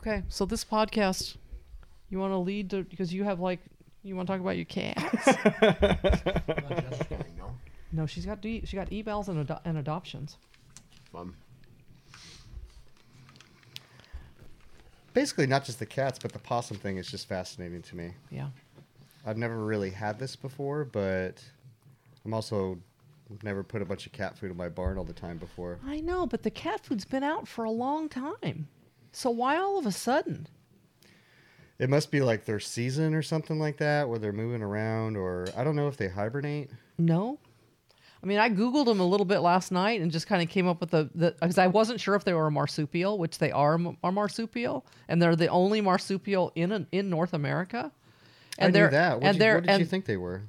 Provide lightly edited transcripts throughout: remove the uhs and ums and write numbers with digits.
Okay, so this podcast, you want to lead to, because you have like, you want to talk about your cats. No, she got emails and adoptions. Fun. Basically, not just the cats, but the possum thing is just fascinating to me. Yeah. I've never really had this before, but I'm also never put a bunch of cat food in my barn all the time before. I know, but the cat food's been out for a long time. So why all of a sudden? It must be like their season or something like that, where they're moving around, or I don't know if they hibernate. No. I mean, I Googled them a little bit last night and just kind of came up with the because I wasn't sure if they were a marsupial, which they are marsupial, and they're the only marsupial in North America. And I knew that. What did you think they were?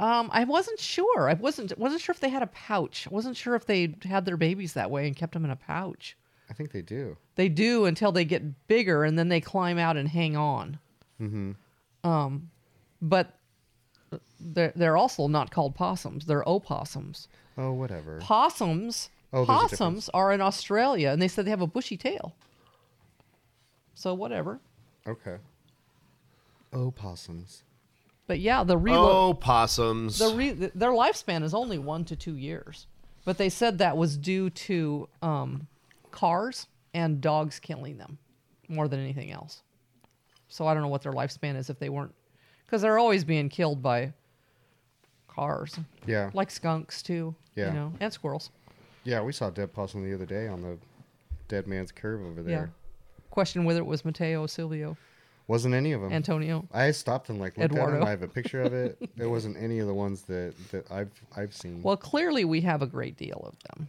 I wasn't sure. I wasn't sure if they had a pouch. I wasn't sure if they had their babies that way and kept them in a pouch. I think they do. They do until they get bigger, and then they climb out and hang on. Mm-hmm. But they're also not called possums. They're opossums. Oh, whatever. Possums are in Australia, and they said they have a bushy tail. So whatever. Okay. Opossums. But yeah, the opossums. Their lifespan is only 1 to 2 years, but they said that was due to cars and dogs killing them more than anything else. So I don't know what their lifespan is if they weren't, because they're always being killed by cars. Yeah, like skunks too. Yeah, you know, and squirrels. Yeah, we saw a dead possum the other day on the Dead Man's Curve over there. Yeah. Question whether it was Mateo or Silvio. Wasn't any of them. Antonio. I stopped and like looked at him. I have a picture of it. There wasn't any of the ones that I've seen. Well, clearly we have a great deal of them.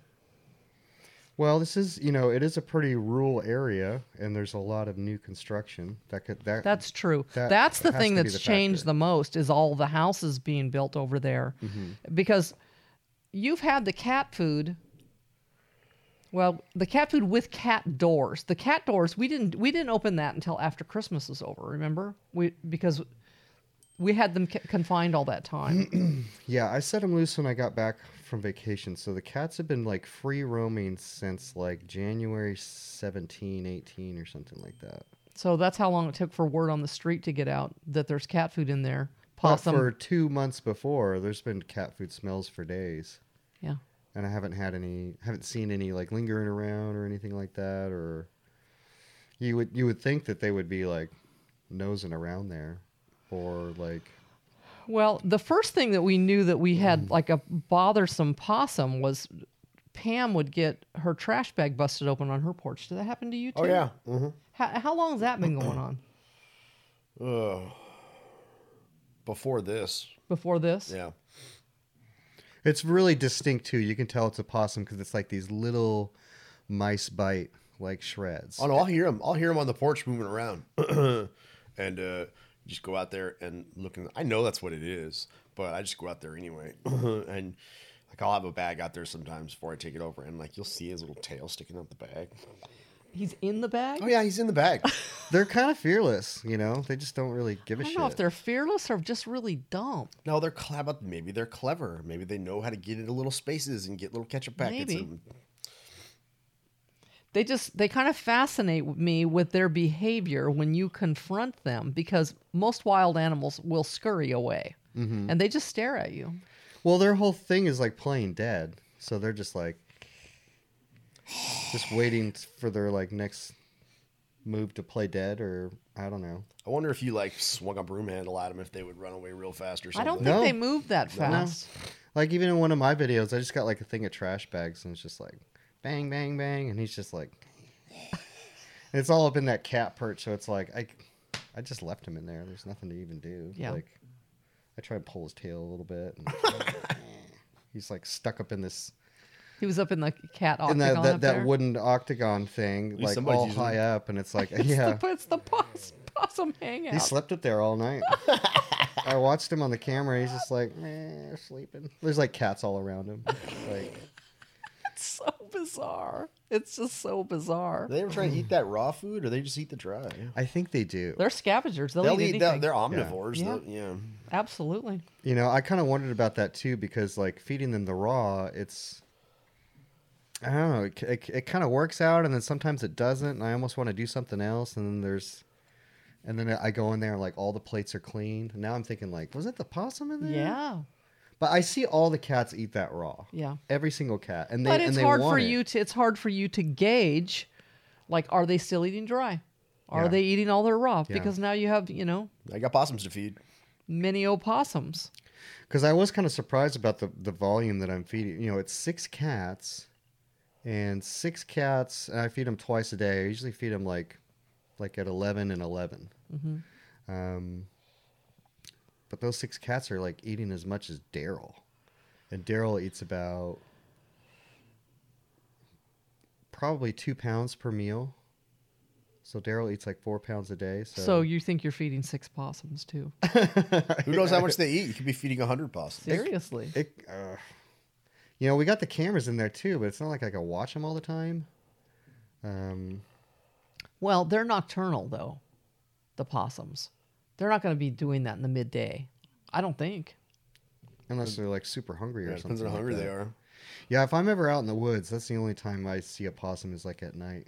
Well, this is, you know, it is a pretty rural area, and there's a lot of new construction. That's true. That's the thing that's changed the most is all the houses being built over there. Mm-hmm. Because you've had the cat food. Well, the cat food with cat doors. The cat doors, we didn't open that until after Christmas was over, remember? Because we had them confined all that time. Yeah, I set them loose when I got back from vacation. So the cats have been like free roaming since like January 17, 18 or something like that. So that's how long it took for word on the street to get out that there's cat food in there. Possum. But for 2 months before, there's been cat food smells for days. Yeah. And I haven't seen any like lingering around or anything like that. Or you would think that they would be like nosing around there, or like. Well, the first thing that we knew that we had like a bothersome possum was Pam would get her trash bag busted open on her porch. Did that happen to you too? Oh yeah. Mm-hmm. How long has that been going on? Before this. Yeah. It's really distinct, too. You can tell it's a possum because it's like these little mice bite, like shreds. Oh, no, I'll hear them on the porch moving around. And just go out there and look. I know that's what it is, but I just go out there anyway. And like I'll have a bag out there sometimes before I take it over. And like you'll see his little tail sticking out the bag. He's in the bag? Oh, yeah, he's in the bag. They're kind of fearless, you know? They just don't really give a shit. I don't know if they're fearless or just really dumb. No, maybe they're clever. Maybe they know how to get into little spaces and get little ketchup packets. Maybe. And they kind of fascinate me with their behavior when you confront them, because most wild animals will scurry away. Mm-hmm. And they just stare at you. Well, their whole thing is like playing dead. So they're just like... just waiting for their like next move to play dead, or I don't know. I wonder if you like swung a broom handle at them if they would run away real fast or something. I don't think they move that fast. No. Like even in one of my videos, I just got like a thing of trash bags and it's just like bang, bang, bang, and he's just like, and it's all up in that cat perch. So it's like I just left him in there. There's nothing to even do. Yeah. Like I tried to pull his tail a little bit, and he's like stuck up in this. He was up in the cat octagon. And that wooden octagon thing, like all high up, and it's like, yeah. It's the possum hangout. He slept up there all night. I watched him on the camera. He's just like, sleeping. There's like cats all around him. Like, it's so bizarre. It's just so bizarre. Do they ever try to eat that raw food, or they just eat the dry? I think they do. They're scavengers. They'll eat anything. They're omnivores. Yeah. Yeah. Absolutely. You know, I kind of wondered about that too, because like feeding them the raw, it's... I don't know. It kind of works out, and then sometimes it doesn't, and I almost want to do something else, and then there's... And then I go in there, like, all the plates are cleaned. Now I'm thinking, like, was it the possum in there? Yeah. But I see all the cats eat that raw. Yeah. Every single cat. And they, but it's and they hard want for it. You to, it's hard for you to gauge, like, are they still eating dry? Are they eating all their raw? Yeah. Because now you have, you know. I got possums to feed. Many opossums. Because I was kind of surprised about the volume that I'm feeding. You know, it's six cats, and I feed them twice a day. I usually feed them, like at 11 and 11. Mm-hmm. But those six cats are like eating as much as Daryl. And Daryl eats about probably 2 pounds per meal. So Daryl eats like 4 pounds a day. So you think you're feeding six possums too. Who knows how much they eat? You could be feeding 100 possums. Seriously. You know, we got the cameras in there too, but it's not like I can watch them all the time. Well, they're nocturnal, though, the possums. They're not going to be doing that in the midday, I don't think. Unless they're, like, super hungry or something. Depends on how hungry they are. Yeah, if I'm ever out in the woods, that's the only time I see a possum is, like, at night.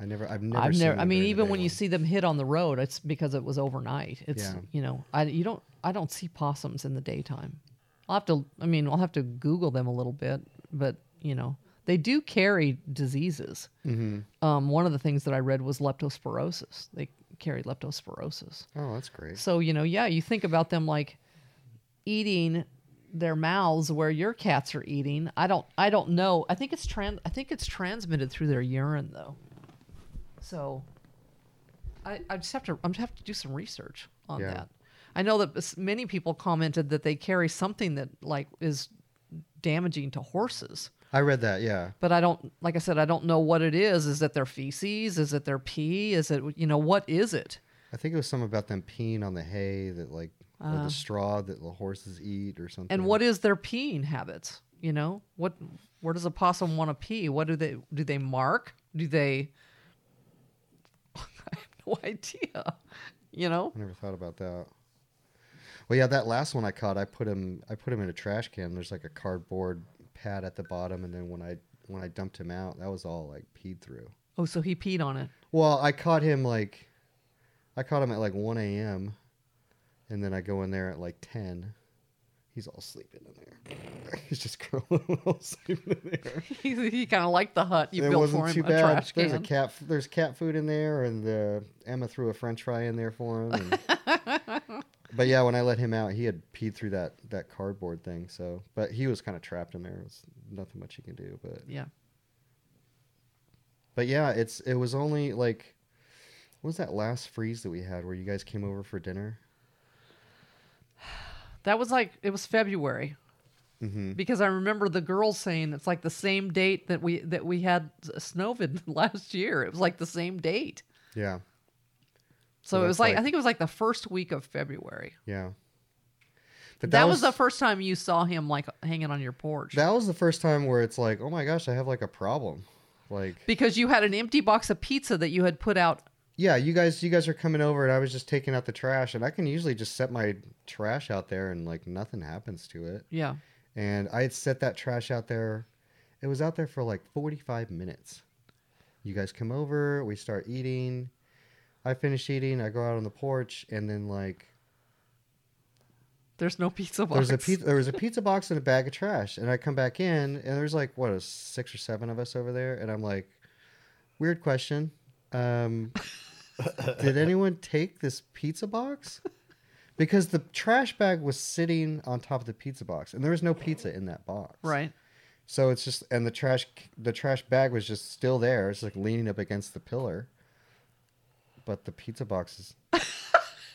I've never seen them. I mean, even when you see them hit on the road, it's because it was overnight. It's, you know, I don't see possums in the daytime. I'll have to Google them a little bit, but, you know. They do carry diseases. Mm-hmm. One of the things that I read was leptospirosis. They carry leptospirosis. Oh, that's great. So, you know, you think about them like eating their mouths where your cats are eating. I don't know. I think it's transmitted through their urine though. So, I just have to do some research on that. I know that many people commented that they carry something that like is damaging to horses. I read that, yeah. But I don't, like I said, I don't know what it is. Is it their feces? Is it their pee? Is it, you know, what is it? I think it was something about them peeing on the hay that, like, or the straw that the horses eat or something. And what is their peeing habits? You know, where does a possum want to pee? What do they mark? Do they, I have no idea, you know? I never thought about that. Well, yeah, that last one I caught, I put him in a trash can. There's like a cardboard pad at the bottom, and then when I dumped him out, that was all like peed through. Oh, so he peed on it. Well, I caught him at like 1 a.m. and then I go in there at like 10. He's all sleeping in there. He's just curling all sleeping in there. He kind of liked the hut you built for him. It wasn't too bad. There's cat food in there, and Emma threw a French fry in there for him. But yeah, when I let him out, he had peed through that cardboard thing. So, but he was kind of trapped in there. It was nothing much he can do. But yeah. But yeah, it was only like, what was that last freeze that we had where you guys came over for dinner? That was like, it was February. Mm-hmm. Because I remember the girls saying it's like the same date that we had Snowvid last year. It was like the same date. Yeah. So it was like, I think it was like the first week of February. Yeah. But that was the first time you saw him like hanging on your porch. That was the first time where it's like, oh my gosh, I have like a problem. Like, because you had an empty box of pizza that you had put out. Yeah, you guys are coming over and I was just taking out the trash, and I can usually just set my trash out there and like nothing happens to it. Yeah. And I had set that trash out there. It was out there for like 45 minutes. You guys come over, we start eating. I finish eating, I go out on the porch, and then like... There's no pizza box. There was a pizza box and a bag of trash, and I come back in, and there's like, what, 6 or 7 of us over there, and I'm like, weird question, did anyone take this pizza box? Because the trash bag was sitting on top of the pizza box, and there was no pizza in that box. Right. So it's just, and the trash bag was just still there, it's like leaning up against the pillar. But the pizza boxes.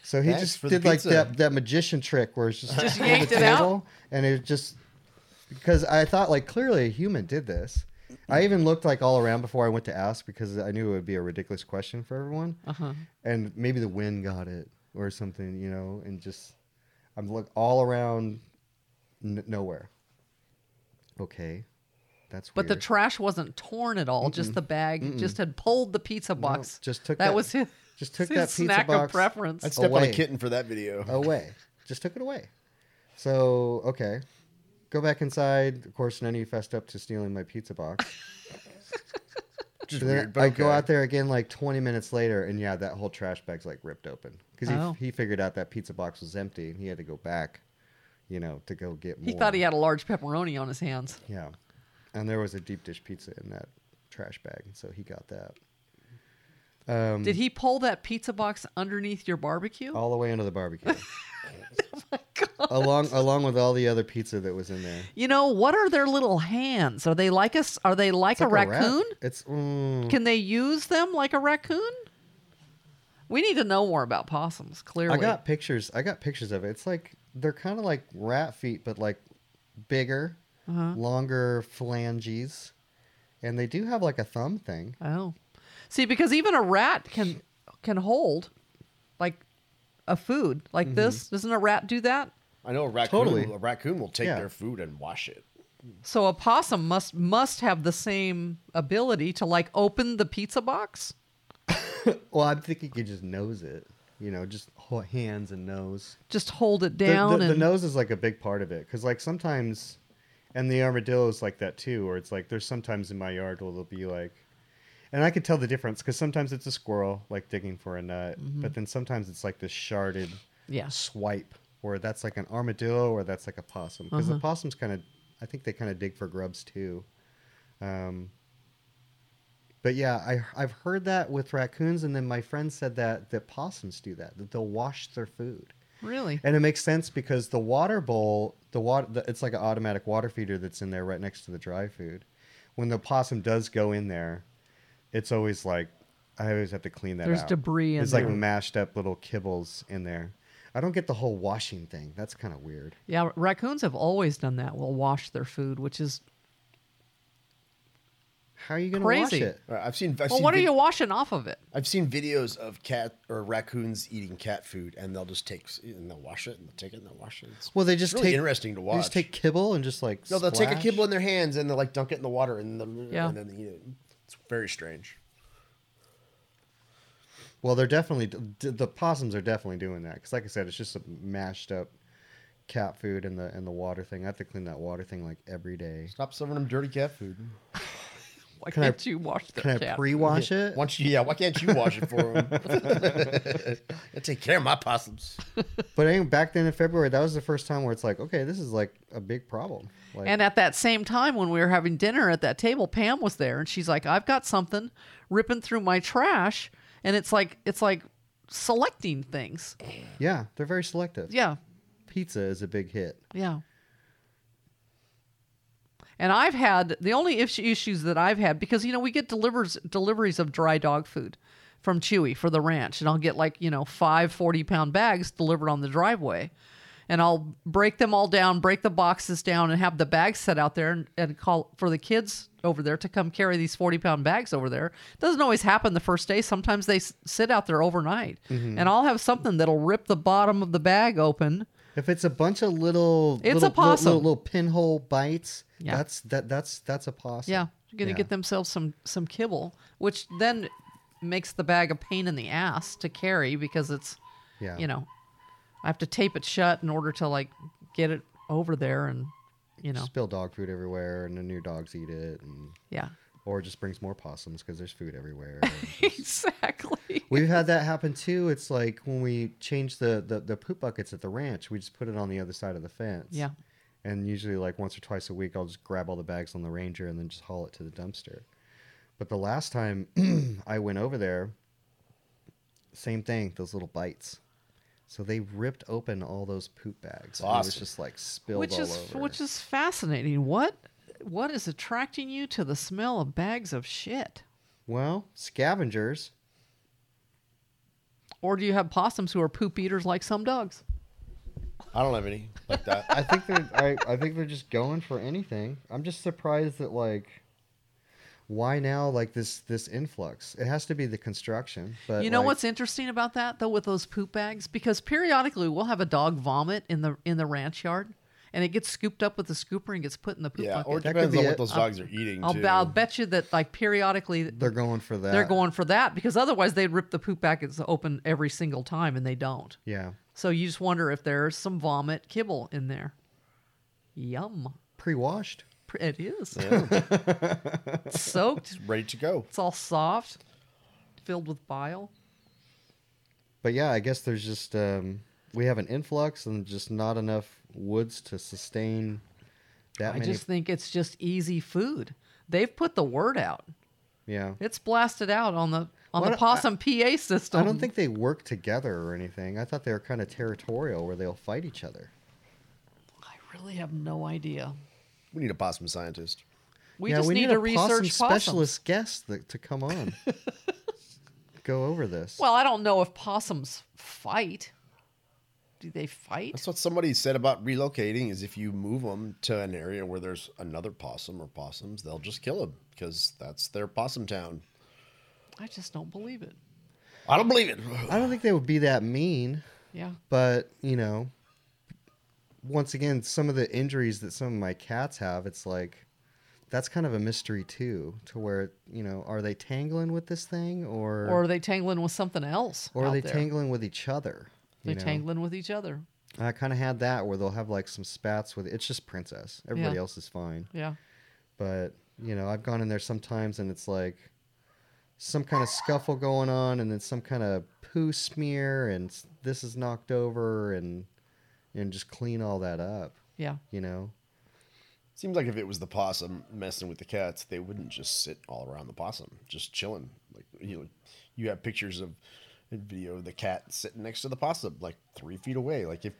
So he just did like that magician trick where it's just yanked it out. And it just, because I thought like clearly a human did this. I even looked like all around before I went to ask because I knew it would be a ridiculous question for everyone. Uh-huh. And maybe the wind got it or something, you know, and just, I'm look all around nowhere. Okay. That's weird. But the trash wasn't torn at all. Mm-mm. Just the bag just had pulled the pizza box. No, just took that. That was his. Just took that pizza snack box of preference. I'd step away on a kitten for that video. Just took it away. So okay, Go back inside. Of course, none of you fessed up to stealing my pizza box. Just so weird, I go out there again like 20 minutes later, and yeah, that whole trash bag's like ripped open. Because he figured out that pizza box was empty, and he had to go back, you know, to go get more. He thought he had a large pepperoni on his hands. Yeah. And there was a deep dish pizza in that trash bag, and so he got that. Did he pull that pizza box underneath your barbecue? All the way under the barbecue. Oh my God. Along with all the other pizza that was in there. You know, what are their little hands? Are they like us? Are they like a raccoon? Can they use them like a raccoon? We need to know more about possums, clearly. I got pictures of it. It's like they're kind of like rat feet, but like bigger, longer phalanges. And they do have like a thumb thing. Oh. See, because even a rat can hold, like, a food like this. Doesn't a rat do that? I know a raccoon. Totally. A raccoon will take their food and wash it. So a possum must have the same ability to like open the pizza box. Well, I'm thinking you just nose it. You know, just hands and nose. Just hold it down. The nose is like a big part of it because like sometimes, and the armadillo is like that too. Or it's like there's sometimes in my yard where they'll be like. And I could tell the difference because sometimes it's a squirrel like digging for a nut, but then sometimes it's like this sharded swipe, or that's like an armadillo, or that's like a possum. Because the possums I think they dig for grubs too. But yeah, I've heard that with raccoons, and then my friend said that the possums do that they'll wash their food. Really? And it makes sense because the water bowl, it's like an automatic water feeder that's in there right next to the dry food. When the possum does go in there. It's always like, I always have to clean that out. There's debris in there. It's like mashed up little kibbles in there. I don't get the whole washing thing. That's kind of weird. Yeah, raccoons have always done that. Will wash their food, which is how are you going to wash it? What are you washing off of it? I've seen videos of raccoons eating cat food, and they'll just take and they'll wash it and they'll take it and they'll wash it. It's really interesting to watch. They just take kibble and just like they'll take a kibble in their hands and they'll like dunk it in the water and then eat it. Very strange. Well, they're definitely the possums are definitely doing that because, like I said, it's just a mashed up cat food and the water thing. I have to clean that water thing like every day. Stop serving them dirty cat food. Why can't you wash the cat? Can I pre-wash it? Why can't you wash it for them? I take care of my possums. But anyway, back then in February, that was the first time where it's like, okay, this is like a big problem. Like, and at that same time when we were having dinner at that table, Pam was there and she's like, I've got something ripping through my trash. And it's like selecting things. Yeah, they're very selective. Yeah. Pizza is a big hit. Yeah. And I've had the only issues that I've had because, you know, we get deliveries of dry dog food from Chewy for the ranch. And I'll get like, you know, 5 40-pound bags delivered on the driveway. And I'll break them all down, break the boxes down and have the bags set out there and call for the kids over there to come carry these 40-pound bags over there. It doesn't always happen the first day. Sometimes they sit out there overnight. Mm-hmm. And I'll have something that'll rip the bottom of the bag open. If it's a bunch of little pinhole bites, yeah. That's a possum. Yeah, they're going to get themselves some kibble, which then makes the bag a pain in the ass to carry because it's, you know, I have to tape it shut in order to like get it over there and, you know, spill dog food everywhere and then your dogs eat it and or it just brings more possums because there's food everywhere. Exactly. We've had that happen too. It's like when we change the poop buckets at the ranch, we just put it on the other side of the fence. Yeah. And usually like once or twice a week, I'll just grab all the bags on the Ranger and then just haul it to the dumpster. But the last time I went over there, same thing, those little bites. So they ripped open all those poop bags. Awesome. It was just like spilled all over. Which is fascinating. What is attracting you to the smell of bags of shit? Well, scavengers. Or do you have possums who are poop eaters like some dogs? I don't have any like that. I think they're just going for anything. I'm just surprised that like why now like this influx. It has to be the construction. But you know like, what's interesting about that though with those poop bags? Because periodically we'll have a dog vomit in the ranch yard and it gets scooped up with the scooper and gets put in the poop bucket. Or it depends on what those dogs are eating too. I'll bet you that like periodically they're going for that. They're going for that because otherwise they'd rip the poop packets open every single time and they don't. Yeah. So you just wonder if there's some vomit kibble in there. Yum. Pre-washed? It is. Yeah. It's soaked. Ready to go. It's all soft, filled with bile. But yeah, I guess there's just, we have an influx and just not enough woods to sustain that many. I just think it's just easy food. They've put the word out. Yeah. It's blasted out on the possum PA system. I don't think they work together or anything. I thought they were kind of territorial where they'll fight each other. I really have no idea. We need a possum scientist. We need a research specialist guest to come on. Go over this. Well, I don't know if possums fight. Do they fight? That's what somebody said about relocating is if you move them to an area where there's another possum or possums, they'll just kill them because that's their possum town. I just don't believe it. I don't believe it. I don't think they would be that mean. Yeah. But, you know, once again, some of the injuries that some of my cats have, it's like, that's kind of a mystery too, to where, you know, are they tangling with this thing or are they tangling with something else? Or are they tangling with each other? They're tangling with each other. I kind of had that where they'll have like some spats with, it's just Princess. Everybody else is fine. Yeah. But, you know, I've gone in there sometimes and it's like, some kind of scuffle going on and then some kind of poo smear and this is knocked over and just clean all that up. Yeah. You know? Seems like if it was the possum messing with the cats, they wouldn't just sit all around the possum, just chilling. Like, you know, you have pictures of a video of the cat sitting next to the possum, like 3 feet away. Like if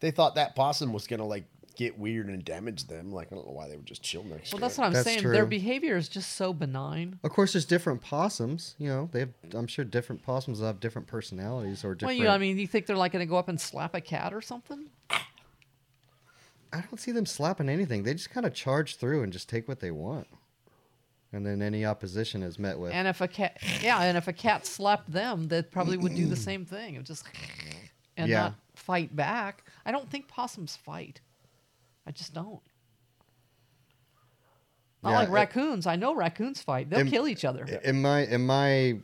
they thought that possum was going to like get weird and damage them, like I don't know why they would just chill next to them. Well, that's what I'm saying. True. Their behavior is just so benign. Of course, there's different possums. You know, I'm sure different possums have different personalities or different. Well, you know, I mean, you think they're like going to go up and slap a cat or something? I don't see them slapping anything. They just kind of charge through and just take what they want. And then any opposition is met with. And if a cat slapped them, that probably would do the same thing. It would just not fight back. I don't think possums fight. I just don't. Not like raccoons. I know raccoons fight. They'll kill each other. In my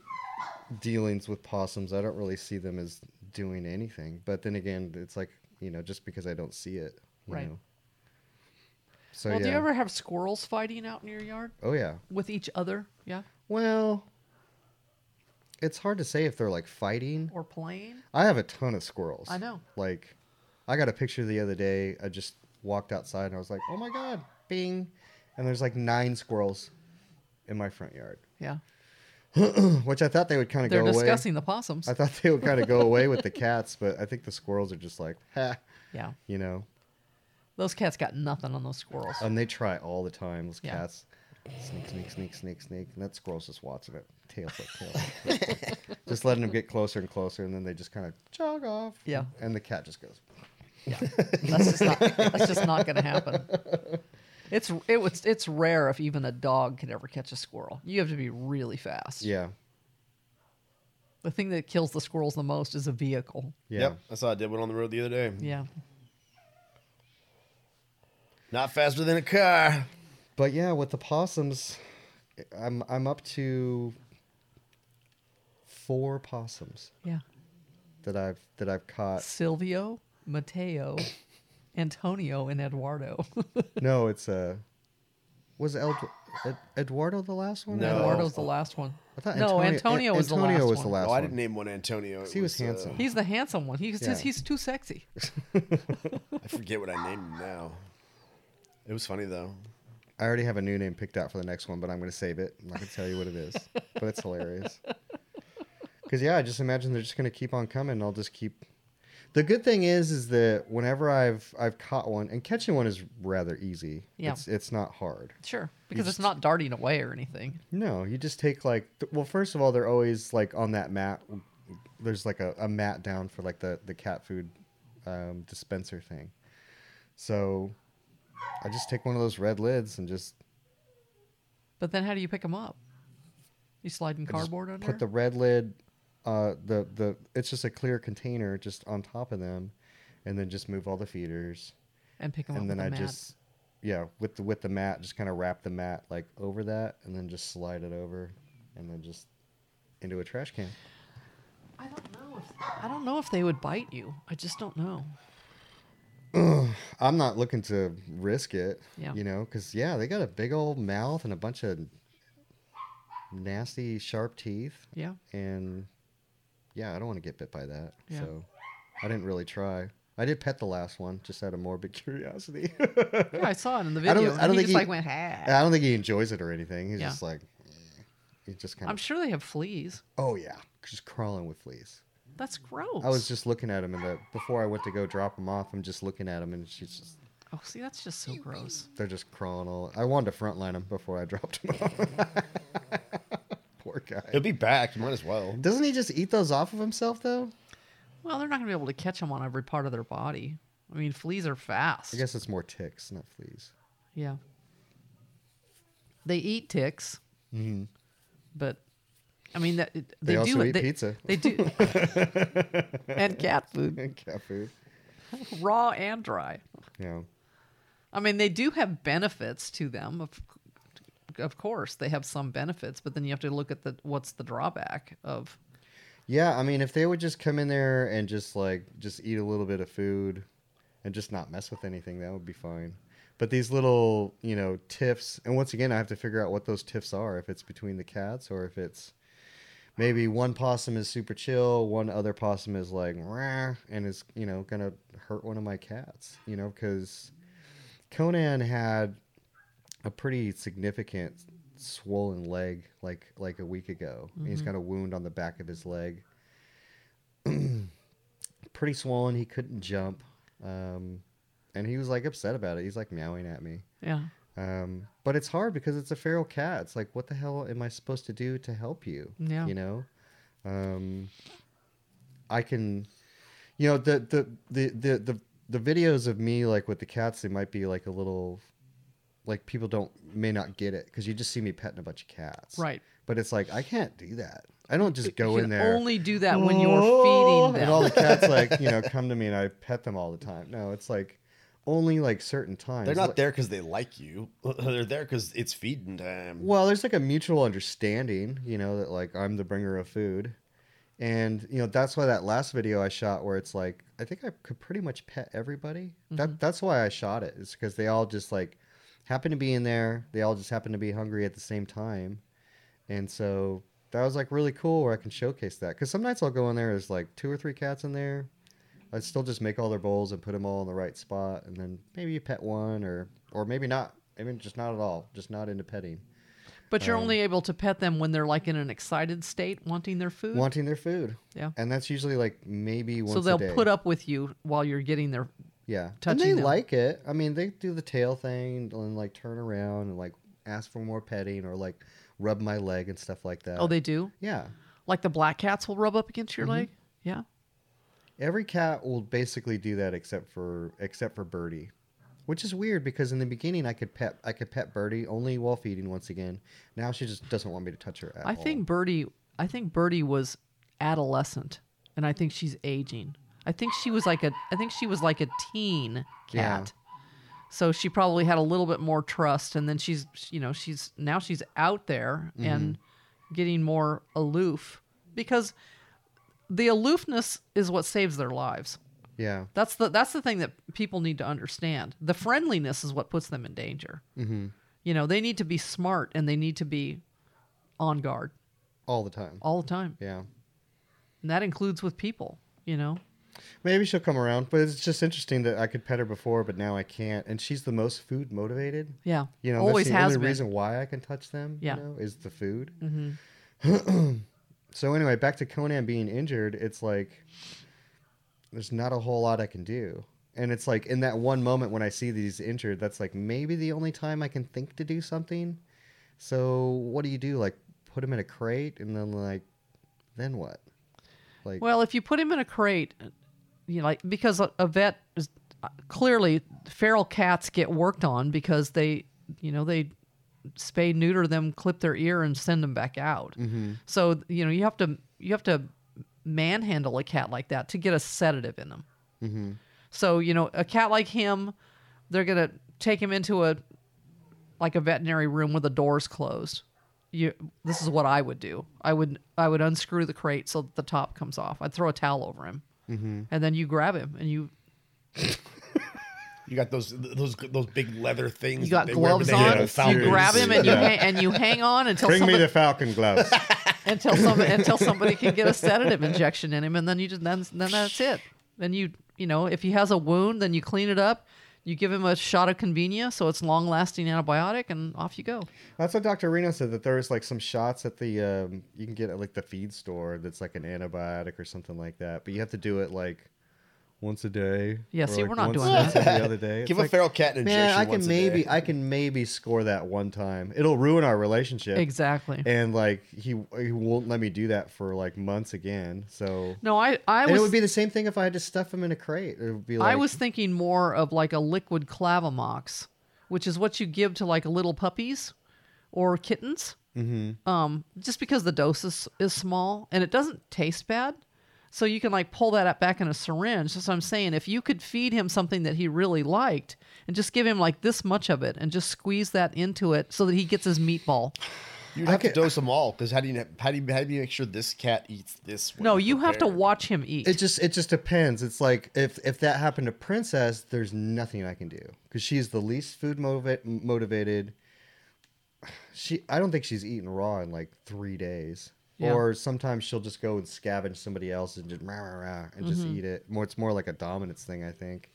dealings with possums, I don't really see them as doing anything. But then again, it's like, you know, just because I don't see it. You know. So, well, do you ever have squirrels fighting out in your yard? Oh, yeah. With each other? Yeah. Well, it's hard to say if they're like fighting or playing. I have a ton of squirrels. I know. Like, I got a picture the other day. I just walked outside and I was like, oh my God, bing. And there's like 9 squirrels in my front yard. Yeah. Which I thought they would kind of go away. They're discussing the possums. I thought they would kind of go away with the cats, but I think the squirrels are just like, ha. Yeah. You know? Those cats got nothing on those squirrels. And they try all the time, those cats. Sneak, sneak, sneak, sneak, sneak. And that squirrel's just watching it. Tail flip, tail. Just letting them get closer and closer, and then they just kind of jog off. Yeah. And the cat just goes. Yeah. That's just not going to happen. It's rare if even a dog can ever catch a squirrel. You have to be really fast. Yeah. The thing that kills the squirrels the most is a vehicle. Yeah. Yep. That's how I did one on the road the other day. Yeah. Not faster than a car. But yeah, with the possums, I'm up to 4 possums. Yeah. That I've caught. Silvio, Mateo, Antonio, and Eduardo. No, it's was Eduardo the last one? No. Eduardo's the last one. I thought Antonio was the last one. Antonio was the last one. I didn't name one Antonio. He was handsome. He's the handsome one. He's too sexy. I forget what I named him now. It was funny, though. I already have a new name picked out for the next one, but I'm going to save it. I'm not going to tell you what it is, but it's hilarious. Because, yeah, I just imagine they're just going to keep on coming, and I'll just keep... The good thing is that whenever I've caught one, and catching one is rather easy. Yeah. It's not hard. Sure, because it's not darting away or anything. No, you just take, like... Well, first of all, they're always, like, on that mat. There's, like, a mat down for, like, the cat food dispenser thing. So... I just take one of those red lids and just... But then how do you pick them up? You sliding cardboard under? Put the red lid, it's just a clear container just on top of them, and then just move all the feeders. And pick them up with the mat. And then I just, with the mat, just kind of wrap the mat like over that, and then just slide it over, and then just into a trash can. I don't know if they would bite you. I just don't know. I'm not looking to risk it, you know, because, they got a big old mouth and a bunch of nasty, sharp teeth. Yeah. And, I don't want to get bit by that. Yeah. So I didn't really try. I did pet the last one, just out of morbid curiosity. I saw it in the video. I don't think he went, I don't think he enjoys it or anything. He's just like, he just kind of... I'm sure they have fleas. Oh, yeah. Just crawling with fleas. That's gross. I was just looking at him, and before I went to go drop him off, I'm just looking at him, and she's just... Oh, see, that's just so gross. They're just crawling all... I wanted to frontline him before I dropped him off. Poor guy. He'll be back. You might as well. Doesn't he just eat those off of himself, though? Well, they're not going to be able to catch them on every part of their body. I mean, fleas are fast. I guess it's more ticks, not fleas. Yeah. They eat ticks. Mm-hmm. But... I mean, they also do eat pizza. They do, and cat food. And cat food, raw and dry. Yeah, I mean, they do have benefits to them. Of course, they have some benefits, but then you have to look at what's the drawback of. Yeah, I mean, if they would just come in there and just eat a little bit of food, and just not mess with anything, that would be fine. But these little, tiffs, and once again, I have to figure out what those tiffs are. If it's between the cats, or if it's. Maybe one possum is super chill, one other possum is like, rah, and is, going to hurt one of my cats, because Conan had a pretty significant swollen leg like a week ago. Mm-hmm. He's got a wound on the back of his leg. Pretty swollen. He couldn't jump. And he was upset about it. He's meowing at me. Yeah. But it's hard because it's a feral cat. It's like, what the hell am I supposed to do to help you? Yeah. I can, the videos of me, with the cats, they might be a little, people may not get it. 'Cause you just see me petting a bunch of cats. Right. But it's I can't do that. I don't just go in there. You only do that when you're feeding them. And all the cats, come to me and I pet them all the time. No, it's only certain times. They're not there because they like you. They're there because it's feeding time. Well, there's a mutual understanding, that I'm the bringer of food. And, that's why that last video I shot where it's I think I could pretty much pet everybody. Mm-hmm. That's why I shot it. It's because they all just happen to be in there. They all just happen to be hungry at the same time. And so that was really cool where I can showcase that. Because some nights I'll go in there, there's 2 or 3 cats in there. I'd still just make all their bowls and put them all in the right spot. And then maybe you pet one or maybe not. I mean, just not at all. Just not into petting. But you're only able to pet them when they're in an excited state, wanting their food. Yeah. And that's usually maybe once a day. So they'll put up with you while you're getting their touching and they them. Like it. I mean, they do the tail thing and turn around and ask for more petting or rub my leg and stuff like that. Oh, they do? Yeah. The black cats will rub up against your leg? Yeah. Every cat will basically do that except for Birdie, which is weird because in the beginning I could pet Birdie only while feeding once again. Now she just doesn't want me to touch her at all. I think Birdie was adolescent, and I think she's aging. I think she was like a teen cat. Yeah. So she probably had a little bit more trust, and then she's out there and getting more aloof because. The aloofness is what saves their lives. Yeah. That's the thing that people need to understand. The friendliness is what puts them in danger. Mm-hmm. They need to be smart and they need to be on guard. All the time. Yeah. And that includes with people, Maybe she'll come around, but it's just interesting that I could pet her before, but now I can't. And she's the most food motivated. Yeah. Always has been. That's the only reason why I can touch them, is the food. Mm-hmm. So anyway, back to Conan being injured, it's there's not a whole lot I can do. And it's in that one moment when I see that he's injured, that's maybe the only time I can think to do something. So what do you do? Put him in a crate and then then what? Well, if you put him in a crate, because a vet is clearly feral cats get worked on because they, they spay, neuter them, clip their ear, and send them back out. Mm-hmm. So you have to manhandle a cat like that to get a sedative in them. Mm-hmm. So a cat like him, they're gonna take him into a veterinary room where the door's closed. This is what I would do. I would unscrew the crate so that the top comes off. I'd throw a towel over him, and then you grab him and you. You got those big leather things. You got gloves on. You grab him and you hang on until bring me the Falcon gloves. until somebody can get a sedative injection in him, and then you just then that's it. Then you know, if he has a wound, then you clean it up. You give him a shot of Convenia, so it's long-lasting antibiotic, and off you go. That's what Dr. Reno said, that there was like some shots at the you can get at like the feed store that's like an antibiotic or something like that, but you have to do it like once a day. Yeah, see, like we're not doing that. The other day. Give a feral cat an injection. I can maybe score that one time. It'll ruin our relationship. Exactly. And like he won't let me do that for like months again. So no, it would be the same thing if I had to stuff him in a crate. It would be like, I was thinking more of like a liquid Clavamox, which is what you give to like little puppies or kittens. Mm-hmm. Just because the dose is small and it doesn't taste bad. So you can like pull that up back in a syringe. That's what I'm saying. If you could feed him something that he really liked and just give him like this much of it and just squeeze that into it so that he gets his meatball. You'd have to dose them all, because how do you make sure this cat eats this one? No, you have to watch him eat. It just depends. It's like if that happened to Princess, there's nothing I can do because she's the least food motivated. I don't think she's eaten raw in like 3 days. Yeah. Or sometimes she'll just go and scavenge somebody else and just just eat it. It's more like a dominance thing, I think.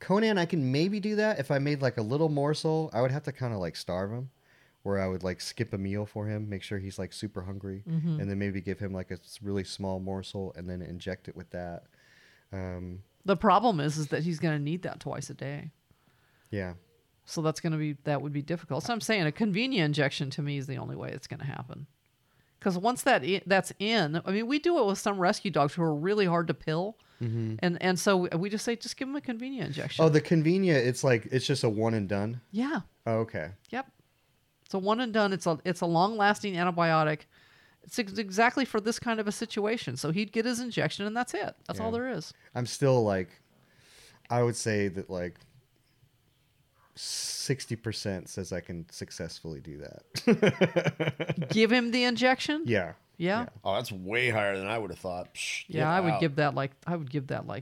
Conan, I can maybe do that. If I made like a little morsel, I would have to kind of like starve him, where I would like skip a meal for him, make sure he's like super hungry, and then maybe give him like a really small morsel and then inject it with that. The problem is that he's going to need that twice a day. Yeah. So that would be difficult. So I'm saying a Convenia injection to me is the only way it's going to happen. Because once that's in, I mean, we do it with some rescue dogs who are really hard to pill. Mm-hmm. And so we just say, just give them a Convenia injection. Oh, the Convenia, it's like, it's just a one and done? Yeah. Oh, okay. Yep. It's a one and done. It's a long-lasting antibiotic. It's exactly for this kind of a situation. So he'd get his injection and that's it. That's all there is. I'm still like, I would say that like 60% says I can successfully do that. Give him the injection? Yeah. Oh, that's way higher than I would have thought. Psh, yeah, I would give that like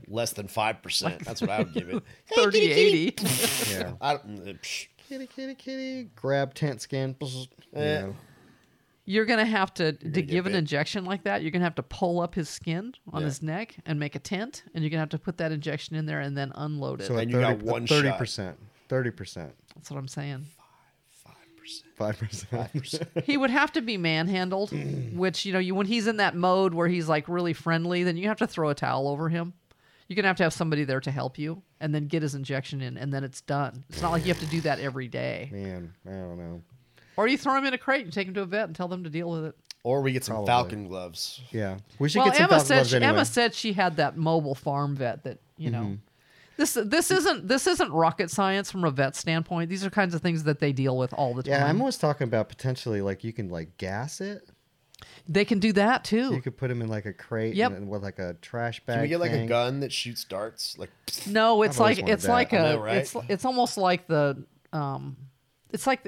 less than 5%. That's what I would give it. 30/80. Yeah. Kitty. Grab tent skin. You're gonna have to give an injection like that. You're gonna have to pull up his skin on his neck and make a tent, and you're gonna have to put that injection in there and then unload it. So and 30, you got one 30%. 30%. That's what I'm saying. 5%. He would have to be manhandled, which, you know, when he's in that mode where he's like really friendly, then you have to throw a towel over him. You're going to have somebody there to help you and then get his injection in, and then it's done. It's not like you have to do that every day. Man, I don't know. Or you throw him in a crate and take him to a vet and tell them to deal with it. Or we get some Falcon gloves. Yeah. We should get some Falcon gloves anyway. Emma said she had that mobile farm vet that, you know. This isn't rocket science from a vet standpoint. These are kinds of things that they deal with all the time. Yeah, I'm always talking about potentially like you can like gas it. They can do that too. You could put them in like a crate and with like a trash bag. Can we get like a gun that shoots darts? Like no, it's almost like the it's like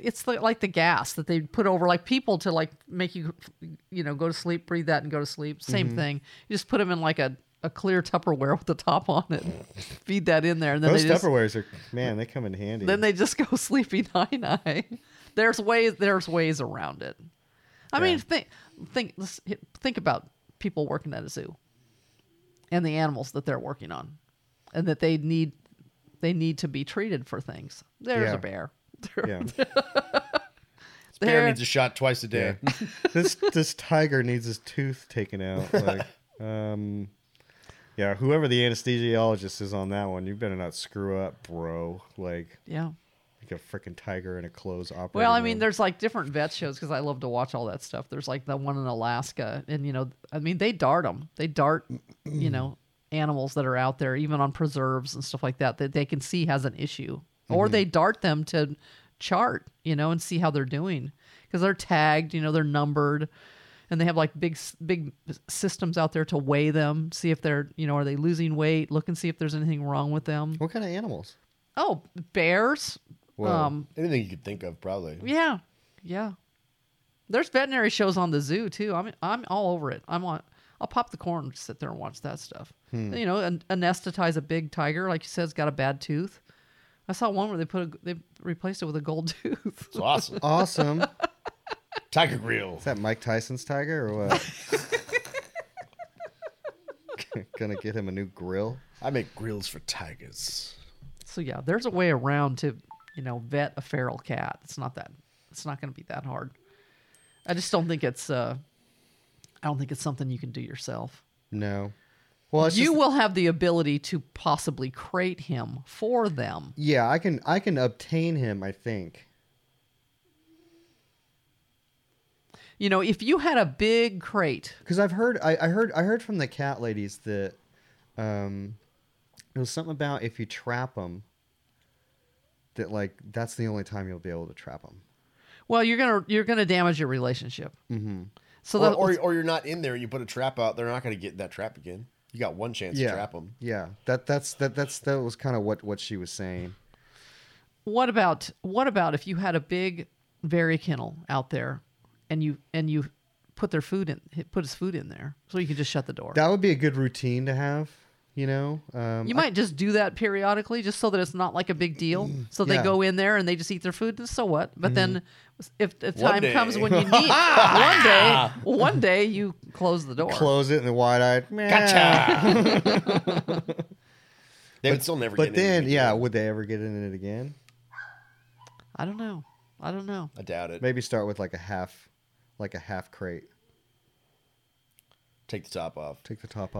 the gas that they put over like people to like make you go to sleep, breathe that, and go to sleep. Same thing. You just put them in like a clear Tupperware with the top on it. Feed that in there. And then those Tupperwares they come in handy. Then they just go sleepy nine-eye. There's ways around it. I mean, think about people working at a zoo and the animals that they're working on and that they need to be treated for things. There's a bear. Bear needs a shot twice a day. Yeah. This tiger needs his tooth taken out. Like, yeah, whoever the anesthesiologist is on that one, you better not screw up, bro. Like a freaking tiger in a closed operating room. Well, I mean, there's like different vet shows because I love to watch all that stuff. There's like the one in Alaska, and you know, I mean, they dart them. They dart, you know, animals that are out there, even on preserves and stuff like that they can see has an issue, or they dart them to chart, you know, and see how they're doing because they're tagged, you know, they're numbered. And they have like big systems out there to weigh them, see if they're, you know, are they losing weight? Look and see if there's anything wrong with them. What kind of animals? Oh, bears. Well, anything you could think of, probably. Yeah, yeah. There's veterinary shows on the zoo too. I'm all over it. I'm on. I'll pop the corn, sit there and watch that stuff. You know, anesthetize a big tiger, like you said, it's got a bad tooth. I saw one where they replaced it with a gold tooth. It's awesome. Awesome. Tiger grill. Is that Mike Tyson's tiger or what? Gonna get him a new grill. I make grills for tigers. So yeah, there's a way around to, you know, vet a feral cat. It's not that. It's not gonna be that hard. I just don't think it's. I don't think it's something you can do yourself. No. Well, you will have the ability to possibly crate him for them. Yeah, I can obtain him, I think. You know, if you had a big crate, because I've heard, I heard from the cat ladies that it was something about if you trap them, that like that's the only time you'll be able to trap them. Well, you're gonna damage your relationship. Mm-hmm. So or you're not in there. You put a trap out, they're not gonna get in that trap again. You got one chance to trap them. Yeah, that was kind of what she was saying. What about if you had a big dairy kennel out there? And you put his food in there, so you can just shut the door. That would be a good routine to have, you know. You might just do that periodically, just so that it's not like a big deal. So they go in there and they just eat their food. So what? But then, if the time comes when you need one day you close the door, close it, and the wide-eyed, gotcha. They would still never. But get in it again. Yeah, would they ever get in it again? I don't know. I doubt it. Maybe start with like a half crate. Take the top off.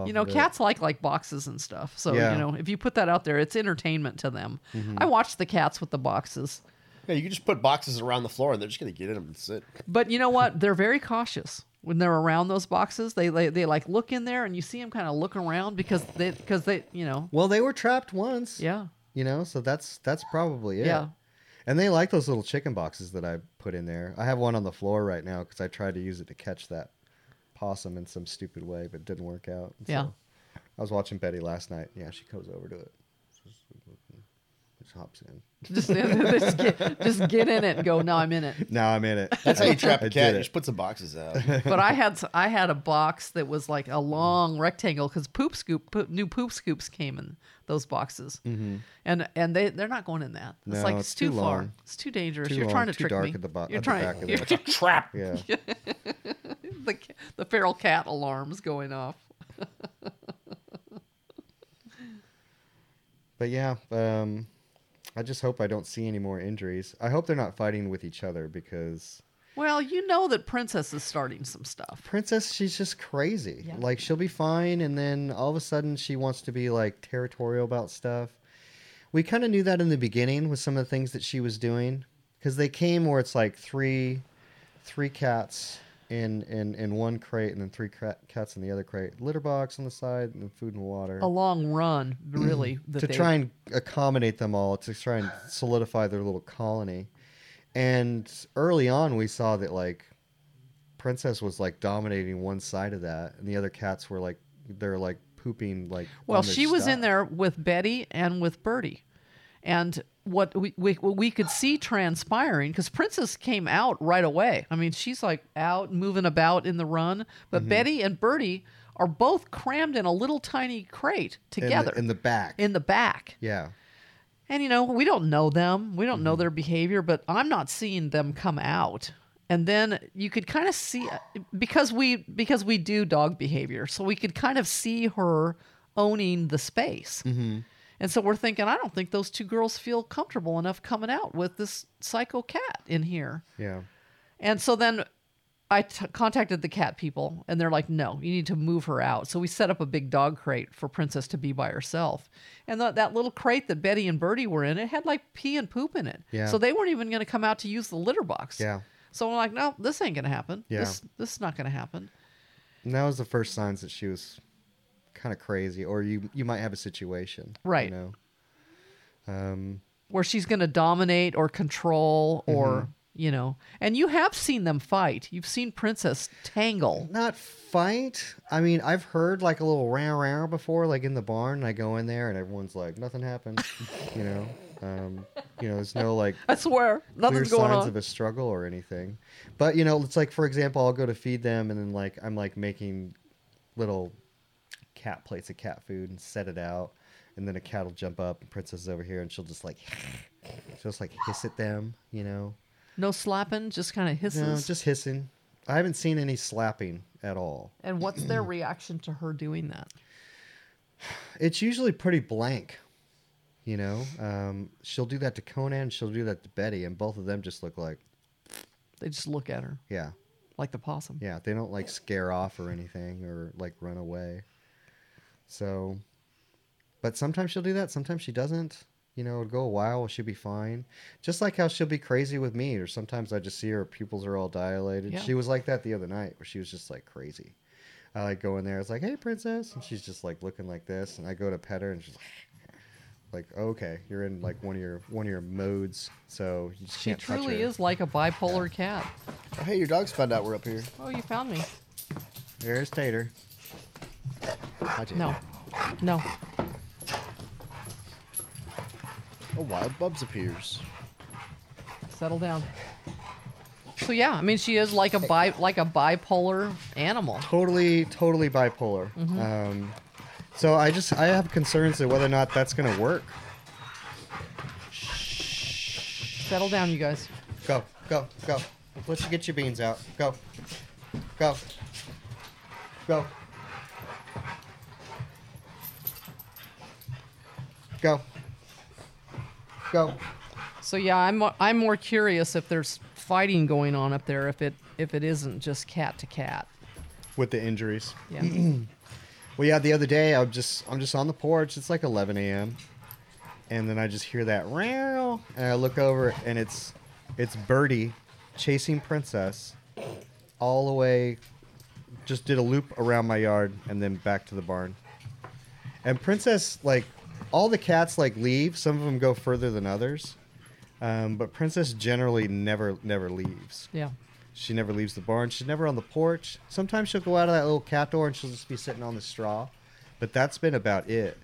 You know, cats like boxes and stuff. So, you know, if you put that out there, it's entertainment to them. Mm-hmm. I watched the cats with the boxes. Yeah, you can just put boxes around the floor and they're just going to get in them and sit. But you know what? They're very cautious when they're around those boxes. They like look in there and you see them kind of look around because they, you know. Well, they were trapped once. Yeah. You know, so that's probably it. Yeah. And they like those little chicken boxes that I put in there. I have one on the floor right now because I tried to use it to catch that possum in some stupid way, but it didn't work out. And yeah. So I was watching Betty last night. Yeah, she comes over to it. Just hops in. Just get in it and go, now I'm in it. Now I'm in it. That's how you trap a cat. You just put some boxes out. But I had a box that was like a long rectangle because new poop scoops came in those boxes. Mm-hmm. And they're not going in that. It's like it's too far. Long. It's too dangerous. You're trying to trick me. You're trying. It's a trap. Yeah. The feral cat alarm's going off. But yeah, I just hope I don't see any more injuries. I hope they're not fighting with each other because... Well, you know that Princess is starting some stuff. Princess, she's just crazy. Yeah. Like, she'll be fine, and then all of a sudden she wants to be, like, territorial about stuff. We kind of knew that in the beginning with some of the things that she was doing. Because they came where it's, like, three cats in one crate and then three cats in the other crate. Litter box on the side and then food and water. A long run, really. Try and accommodate them all, to try and solidify their little colony. And early on, we saw that, like, Princess was, like, dominating one side of that. And the other cats were, like, they're, like, pooping, like... Well, she was in there with Betty and with Birdie. And... What we could see transpiring, because Princess came out right away. I mean, she's like out moving about in the run, but Betty and Birdie are both crammed in a little tiny crate together. In the back. Yeah. And, you know, we don't know them. We don't know their behavior, but I'm not seeing them come out. And then you could kind of see, because we do dog behavior, so we could kind of see her owning the space. Mm-hmm. And so we're thinking, I don't think those two girls feel comfortable enough coming out with this psycho cat in here. Yeah. And so then I contacted the cat people, and they're like, no, you need to move her out. So we set up a big dog crate for Princess to be by herself. And that little crate that Betty and Birdie were in, it had like pee and poop in it. Yeah. So they weren't even going to come out to use the litter box. Yeah. So I'm like, no, this ain't going to happen. Yeah. This is not going to happen. And that was the first signs that she was... kind of crazy, or you might have a situation, right? You know, where she's going to dominate or control, or you know. And you have seen them fight. You've seen Princess tangle, not fight. I mean, I've heard like a little round before, like in the barn. And I go in there, and everyone's like, nothing happened, you know. You know, there's no like, I swear, nothing's going on. Signs of a struggle or anything. But you know, it's like, for example, I'll go to feed them, and then like I'm like making little cat plates of cat food and set it out, and then a cat will jump up and Princess is over here and she'll just like hiss at them, you know. No slapping, just kind of hisses. No, just hissing. I haven't seen any slapping at all. And what's their reaction to her doing that? It's usually pretty blank, you know. She'll do that to Conan, she'll do that to Betty, and both of them just look like... They just look at her. Yeah. Like the possum. Yeah, they don't like scare off or anything or like run away. So, but sometimes she'll do that, sometimes she doesn't. You know, it'll go a while, she'll be fine. Just like how she'll be crazy with me, or sometimes I just see her pupils are all dilated. Yeah. She was like that the other night, where she was just like crazy. I like go in there, it's like, hey, Princess. And she's just like looking like this. And I go to pet her and she's like oh, okay, you're in like one of your modes. So you just can't touch her. She truly is like a bipolar cat. Oh, hey, your dogs found out we're up here. Oh, you found me. There's Tater. No. Oh, wild Bubs appears. Settle down. So yeah, I mean, she is like a bipolar animal. Totally bipolar. Mm-hmm. So I have concerns of whether or not that's gonna work. Settle down, you guys. Go. Let's get your beans out. Go. So yeah, I'm more curious if there's fighting going on up there, if it isn't just cat to cat. With the injuries. Yeah. Well, yeah. The other day, I'm just on the porch. It's like 11 a.m. and then I just hear that row, and I look over, and it's Birdie chasing Princess all the way. Just did a loop around my yard and then back to the barn. And Princess like... All the cats like leave. Some of them go further than others, but Princess generally never leaves. Yeah, she never leaves the barn. She's never on the porch. Sometimes she'll go out of that little cat door and she'll just be sitting on the straw, but that's been about it.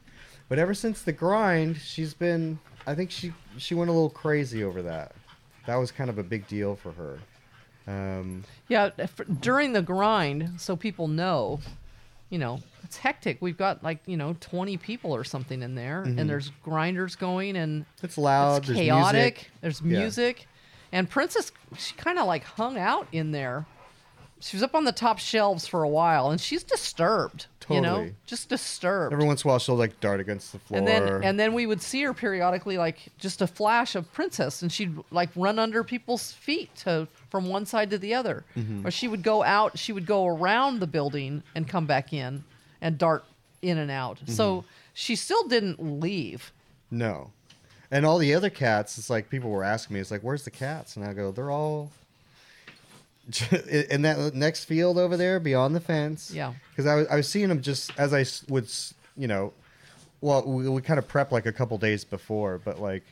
But ever since the grind, she's been... I think she went a little crazy over that. That was kind of a big deal for her. Yeah, during the grind, so people know. You know, it's hectic. We've got 20 people or something in there, mm-hmm. and there's grinders going, and it's loud, it's chaotic, there's music. And Princess, she kind of like hung out in there. She was up on the top shelves for a while, and she's disturbed. Totally. You know, just disturbed. Every once in a while, she'll like dart against the floor. And then we would see her periodically, like just a flash of Princess, and she'd like run under people's feet from one side to the other. Mm-hmm. Or she would go out, she would go around the building and come back in and dart in and out. Mm-hmm. So she still didn't leave. No. And all the other cats, it's like people were asking me, it's like, where's the cats? And I go, they're all... in that next field over there beyond the fence. Yeah. Because I was seeing them just as I would, you know, well, we kind of prep like a couple days before, but like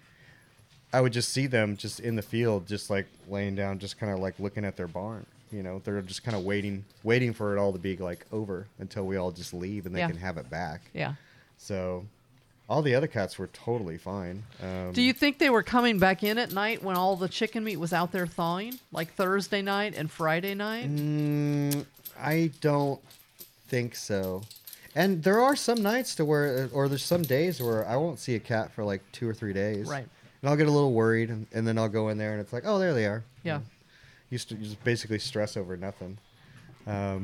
I would just see them just in the field, just like laying down, just kind of like looking at their barn. You know, they're just kind of waiting for it all to be like over until we all just leave and they can have it back. Yeah. So all the other cats were totally fine. Do you think they were coming back in at night when all the chicken meat was out there thawing? Like Thursday night and Friday night? I don't think so. And there are some nights to where, or there's some days where I won't see a cat for like 2 or 3 days. Right. And I'll get a little worried and then I'll go in there and it's like, oh, there they are. Yeah. You just basically stress over nothing. But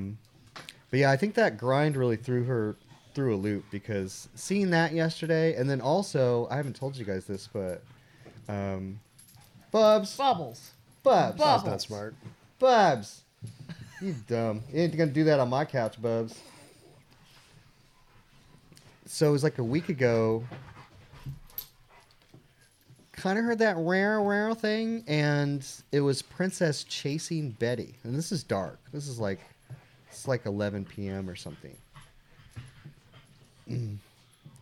yeah, I think that grind really threw her through a loop, because seeing that yesterday, and then also I haven't told you guys this, but Bubs. That's not smart. Bubs, you dumb. You ain't gonna do that on my couch, Bubs. So it was like a week ago. Kind of heard that rare thing, and it was Princess chasing Betty, and this is dark. This is like 11 p.m. or something.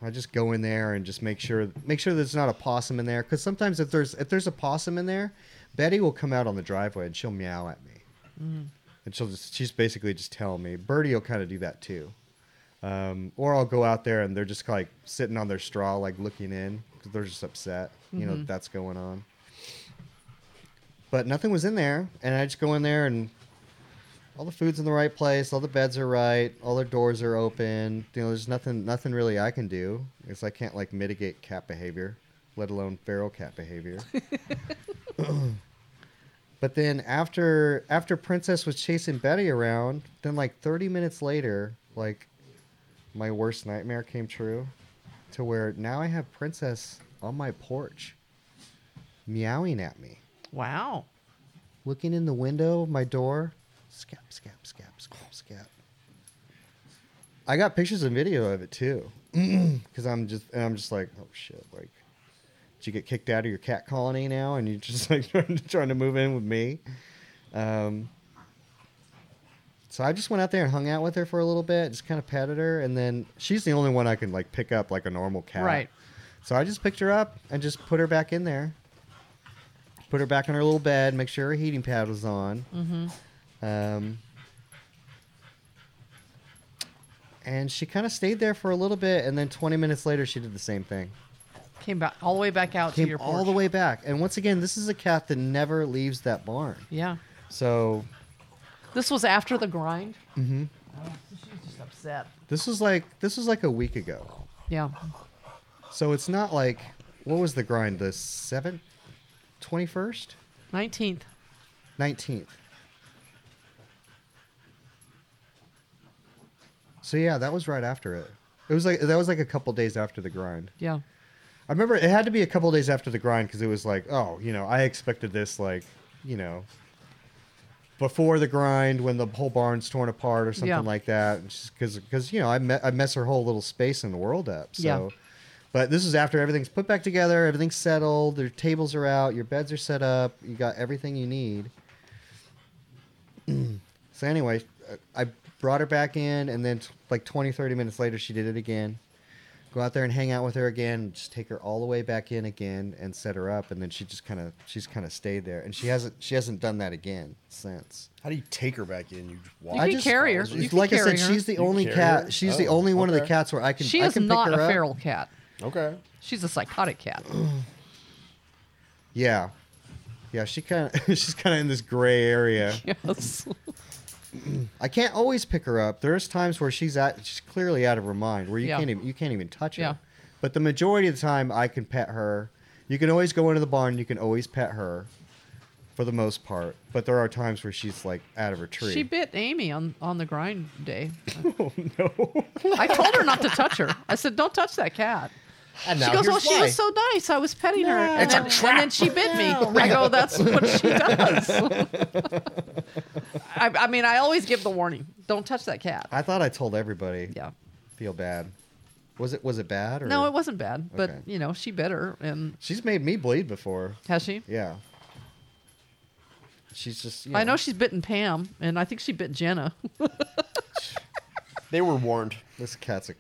I just go in there and just make sure there's not a possum in there, because sometimes if there's a possum in there, Betty will come out on the driveway and she'll meow at me, and she's basically just telling me. Birdie will kind of do that too, or I'll go out there and they're just like sitting on their straw, like looking in, because they're just upset, mm-hmm. you know, that's going on. But nothing was in there, and I just go in there and all the food's in the right place, all the beds are right, all the doors are open. You know, there's nothing really I can do, because I can't like mitigate cat behavior, let alone feral cat behavior. But then after Princess was chasing Betty around, then like 30 minutes later, like my worst nightmare came true, to where now I have Princess on my porch, meowing at me. Wow. Looking in the window of my door. Scap, scap, scap, scap, scap. I got pictures and video of it too, because I'm just like, oh shit, like, did you get kicked out of your cat colony now, and you're just like trying to move in with me? So I just went out there and hung out with her for a little bit, just kind of petted her, and then she's the only one I can like pick up like a normal cat. Right. So I just picked her up and just put her back in there, put her back in her little bed, make sure her heating pad was on. Mm-hmm. And she kind of stayed there for a little bit, and then 20 minutes later, she did the same thing. Came back all the way back out to your porch. All the way back. And once again, this is a cat that never leaves that barn. Yeah. So this was after the grind. Mm-hmm. Oh, so she was just upset. This was like a week ago. Yeah. So it's not like, what was the grind? The 7th, 21st, 19th. So yeah, that was right after it. That was like a couple days after the grind. Yeah, I remember it had to be a couple days after the grind, because it was like, oh, you know, I expected this like, you know, before the grind when the whole barn's torn apart or something like that. Because you know I mess her whole little space in the world up. So, but this is after everything's put back together, everything's settled, your tables are out, your beds are set up, you got everything you need. So anyway, I brought her back in, and then like 20, 30 minutes later, she did it again. Go out there and hang out with her again, just take her all the way back in again and set her up, and then she's kind of stayed there, and she hasn't done that again since. How do you take her back in? You just walk. You can carry her. Like I said, she's the only cat. She's the only one of the cats where I can pick her up. She is not a feral cat. Okay. She's a psychotic cat. Yeah. Yeah, she's kind of in this gray area. Yes. I can't always pick her up. There's times where she's clearly out of her mind, where you can't even touch her. Yeah. But the majority of the time, I can pet her. You can always go into the barn. You can always pet her, for the most part. But there are times where she's like out of her tree. She bit Amy on the grind day. Oh no! I told her not to touch her. I said, "Don't touch that cat." And she goes, "Well, she was so nice. I was petting her, and then she bit me." I go, "That's what she does." I mean, I always give the warning: don't touch that cat. I thought I told everybody. Yeah. Feel bad. Was it bad? Or? No, it wasn't bad. But you know, she bit her, and she's made me bleed before. Has she? Yeah. She's just. You know. I know she's bitten Pam, and I think she bit Jenna. They were warned. This cat's a.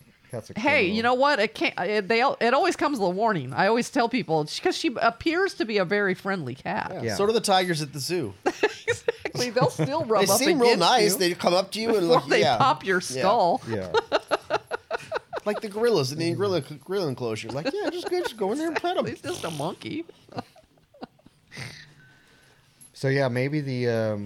Hey, you know what? It always comes with a warning. I always tell people, because she appears to be a very friendly cat. Yeah. So do the tigers at the zoo. Exactly. They'll still rub up against you. They seem real nice. They come up to you and look. They pop your skull. Yeah. Like the gorillas in the gorilla enclosure. Like, yeah, just go in there and pet them. He's just a monkey. So yeah, maybe the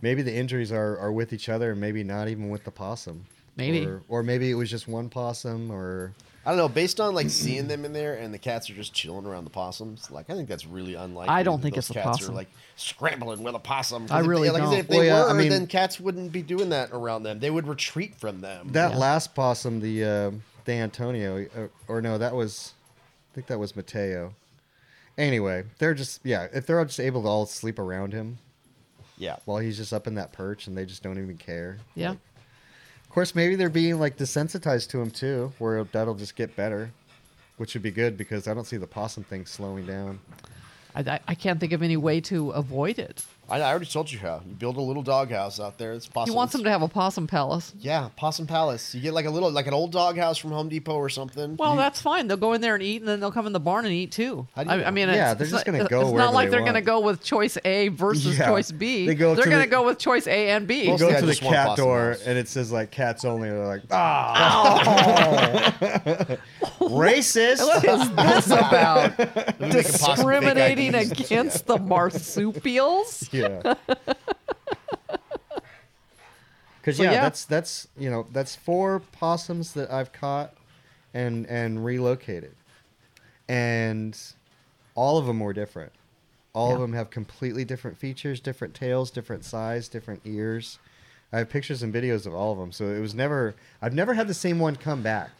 injuries are with each other, and maybe not even with the possum. Maybe. Or maybe it was just one possum, or... I don't know. Based on, like, seeing them in there, and the cats are just chilling around the possums, like, I think that's really unlikely. I don't think it's a possum. Cats are, like, scrambling with a possum. I really don't. If they were, then cats wouldn't be doing that around them. They would retreat from them. That last possum, the Antonio, or no, that was... I think that was Mateo. Anyway, they're just... Yeah, if they're just able to all sleep around him... Yeah. While he's just up in that perch, and they just don't even care. Yeah. Like, of course, maybe they're being like desensitized to him too, where that'll just get better, which would be good, because I don't see the possum thing slowing down. I can't think of any way to avoid it. I already told you how. You build a little doghouse out there. It's possum. You want them to have a possum palace. Yeah, possum palace. You get like a little, like an old doghouse from Home Depot or something. Well, that's fine. They'll go in there and eat, and then they'll come in the barn and eat too. They're just going to go. It's not like they're going to go with choice A versus choice B. They're going to go with choice A and B. You go to the cat door house. And it says like cats only. They're like, racist. What is this about? Discriminating against the marsupials. Yeah. Because yeah, that's you know, that's 4 possums that I've caught and relocated, and all of them were different. All of them have completely different features, different tails, different size, different ears. I have pictures and videos of all of them. So it was never, I've never had the same one come back.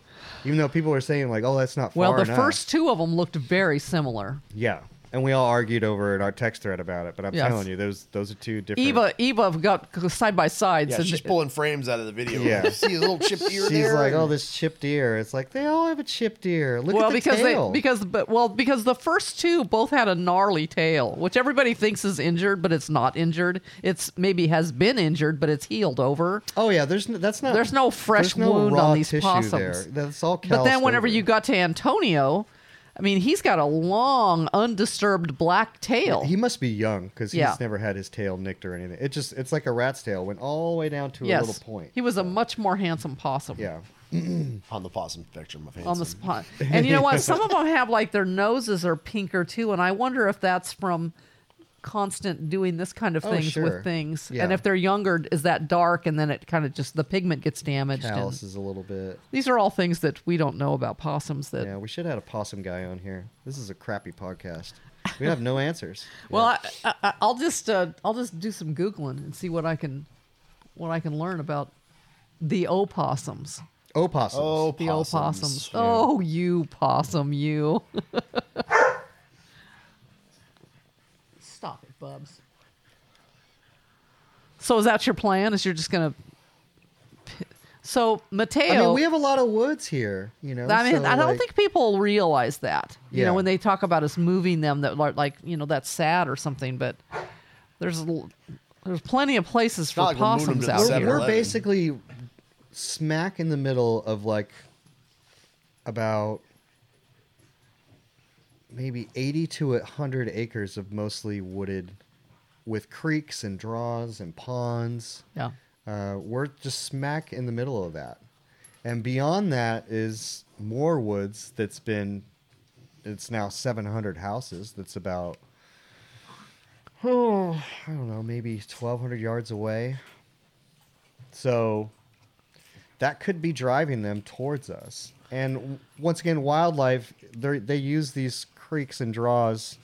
Even though people were saying like, oh, that's not far enough. Well, the first 2 of them looked very similar. Yeah. And we all argued over in our text thread about it. But I'm telling you, those are 2 different... Eva got side by sides. Yeah, she's pulling frames out of the video. Yeah. You see a little chipped ear there? She's like, oh, this chipped ear. It's like, they all have a chipped ear. Look at the tail. Because the first 2 both had a gnarly tail, which everybody thinks is injured, but it's not injured. It's maybe has been injured, but it's healed over. Oh, yeah. There's no fresh wound on these possums. There. That's all calloused. But then whenever you got to Antonio... I mean, he's got a long, undisturbed black tail. Yeah, he must be young because he's never had his tail nicked or anything. It's like a rat's tail. Went all the way down to a little point. He was a much more handsome possum. Yeah. On the possum spectrum of handsome. On the spot. And you know what? Some of them have like their noses are pinker too. And I wonder if that's from constant doing this kind of things with things. Yeah. And if they're younger, is that dark? And then it kind of just, the pigment gets damaged. Calluses a little bit. These are all things that we don't know about possums. That we should have had a possum guy on here. This is a crappy podcast. We have no answers. Well, yeah. I'll just do some Googling and see what I can learn about the opossums. Opossums. The opossums. Yeah. Oh, you possum, you. Stop it, Bubs. So is that your plan? Is you're just going to... So, Mateo... I mean, we have a lot of woods here, you know? I mean, so I don't think people realize that. Yeah. You know, when they talk about us moving them, that like, you know, that's sad or something, but there's plenty of places for possums out here. We're basically smack in the middle of, like, about... maybe 80 to 100 acres of mostly wooded with creeks and draws and ponds. Yeah. We're just smack in the middle of that. And beyond that is more woods that's been, it's now 700 houses. That's about, I don't know, maybe 1,200 yards away. So that could be driving them towards us. And once again, wildlife, they use these creeks and draws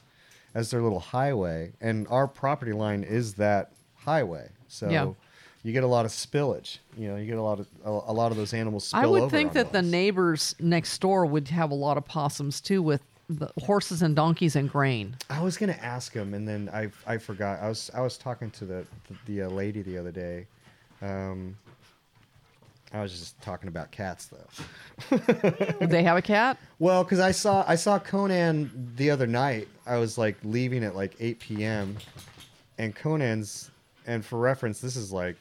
as their little highway, and our property line is that highway. So you get a lot of spillage. You know, you get a lot of those animals spill over. I would think that the neighbors next door would have a lot of possums too, with the horses and donkeys and grain. I was going to ask them, and then I forgot. I was talking to the lady the other day. I was just talking about cats, though. Do they have a cat? Well, because I saw Conan the other night. I was like leaving at like 8 p.m. and Conan's, and for reference, this is like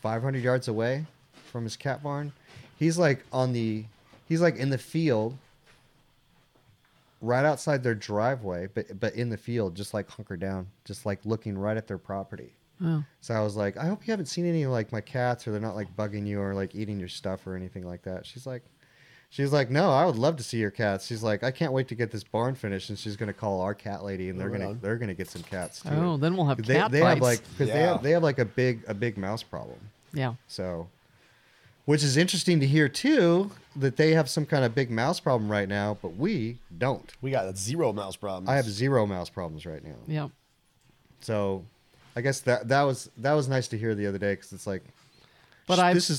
500 yards away from his cat barn. He's like in the field, right outside their driveway, but in the field, just like hunkered down, just like looking right at their property. Oh. So I was like, I hope you haven't seen any like my cats, or they're not like bugging you or like eating your stuff or anything like that. She's like, no, I would love to see your cats. She's like, I can't wait to get this barn finished, and she's gonna call our cat lady, and they're gonna get some cats too. Oh, then we'll have cat fights. They have like a big mouse problem. Yeah. So, which is interesting to hear too, that they have some kind of big mouse problem right now, but we don't. We got 0 mouse problems. I have 0 mouse problems right now. Yeah. So. I guess that was nice to hear the other day, because it's like, I guess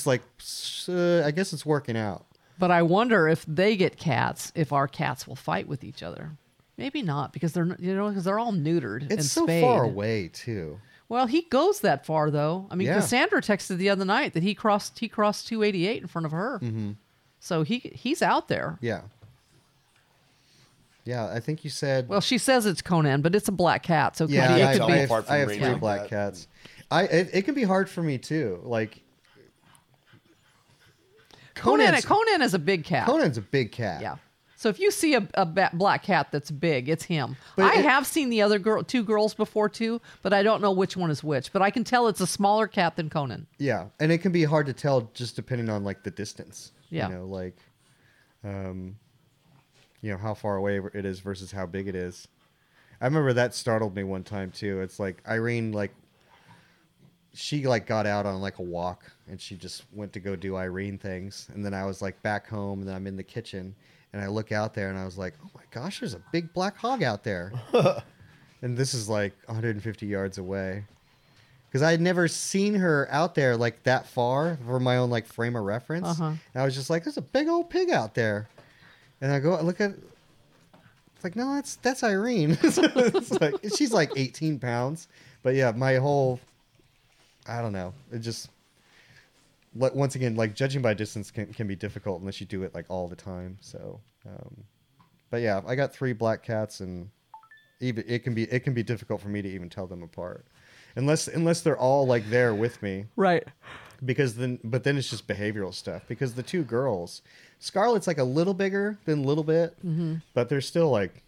it's working out. But I wonder if they get cats, if our cats will fight with each other. Maybe not, because they're all neutered. It's and so spayed. Far away too. Well, he goes that far though. I mean, Cassandra texted the other night that he crossed 288 in front of her. Mm-hmm. So he's out there. Yeah. Yeah, I think you said... Well, she says it's Conan, but it's a black cat, so... Yeah, I have 3 black cats. It can be hard for me, too. Like... Conan is a big cat. Conan's a big cat. Yeah. So if you see a black cat that's big, it's him. But I have seen the other 2 girls before, too, but I don't know which one is which. But I can tell it's a smaller cat than Conan. Yeah, and it can be hard to tell just depending on, like, the distance. Yeah. You know, like... you know, how far away it is versus how big it is. I remember that startled me one time too. It's like Irene, like she like got out on like a walk and she just went to go do Irene things. And then I was like back home and then I'm in the kitchen and I look out there and I was like, oh my gosh, there's a big black hog out there. And this is like 150 yards away. Because I had never seen her out there like that far for my own like frame of reference. Uh-huh. And I was just like, there's a big old pig out there. And I go, I look at it. It's like, no, that's Irene. It's like, she's like 18 pounds. But yeah, my whole, I don't know. It just, once again, like judging by distance can be difficult unless you do it like all the time. So, but yeah, I got 3 black cats and even it can be difficult for me to even tell them apart. Unless they're all like there with me. Right. But then it's just behavioral stuff because the 2 girls, Scarlet's like a little bigger than Little Bit, mm-hmm. but they're still like,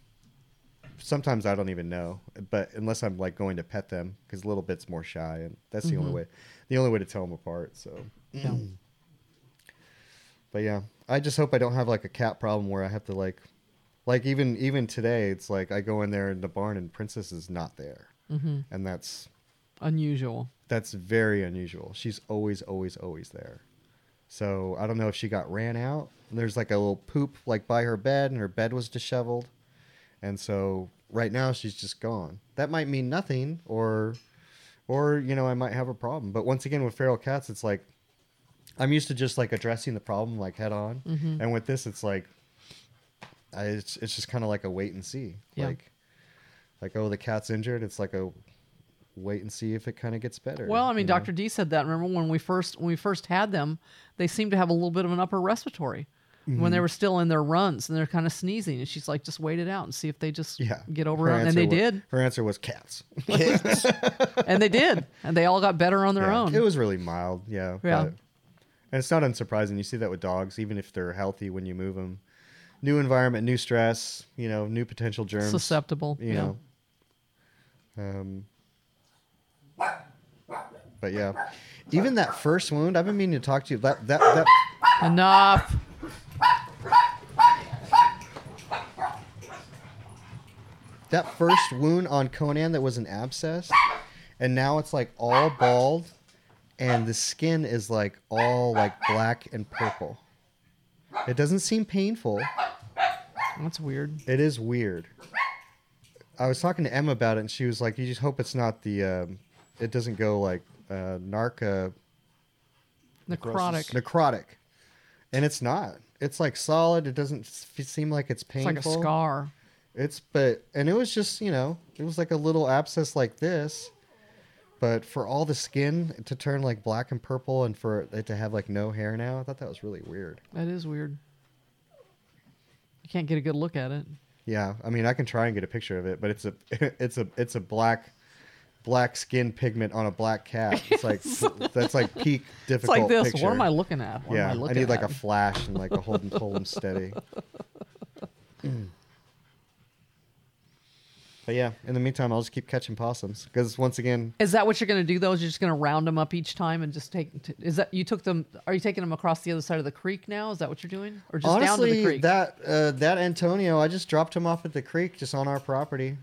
sometimes I don't even know, but unless I'm like going to pet them because Little Bit's more shy and that's mm-hmm. the only way to tell them apart. So, yeah. But yeah, I just hope I don't have like a cat problem where I have to like even today, it's like I go in there in the barn and Princess is not there. Mm-hmm. And that's unusual. That's very unusual. She's always there. So I don't know if she got ran out. There's like a little poop like by her bed and her bed was disheveled. And so right now she's just gone. That might mean nothing or you know, I might have a problem. But once again, with feral cats, it's like I'm used to just like addressing the problem like head on. Mm-hmm. And with this, it's like it's just kind of like a wait and see. Yeah. Like, oh, the cat's injured. It's like a wait and see if it kind of gets better. Well, I mean, Dr. D said that. Remember when we first had them, they seemed to have a little bit of an upper respiratory mm-hmm. when they were still in their runs and they're kind of sneezing. And she's like, just wait it out and see if they just get over it. And they did. Her answer was cats. And they did. And they all got better on their own. It was really mild. Yeah. Yeah. And it's not unsurprising. You see that with dogs, even if they're healthy when you move them. New environment, new stress, you know, new potential germs. Susceptible. You know. But yeah, even that first wound, I've been meaning to talk to you. That. Enough. That first wound on Conan that was an abscess, and now it's like all bald, and the skin is like all like black and purple. It doesn't seem painful. That's weird. It is weird. I was talking to Emma about it, and she was like, "You just hope it's not the, it doesn't go like necrotic," and it's not. It's like solid. It doesn't seem like it's painful. It's like a scar. It was just, you know, it was like a little abscess like this, but for all the skin to turn like black and purple, and for it to have like no hair now, I thought that was really weird. That is weird. You can't get a good look at it. Yeah, I mean, I can try and get a picture of it, but it's a black skin pigment on a black cat. It's like that's like peak difficult. It's like this. Picture. What am I looking at? I need like a flash and like a hold them steady. But yeah, in the meantime, I'll just keep catching possums because once again, is that what you're going to do? Though, is you're just going to round them up each time and just take? Is that you took them? Are you taking them across the other side of the creek now? Is that what you're doing, or just honestly, down to the creek? That Antonio, I just dropped him off at the creek, just on our property.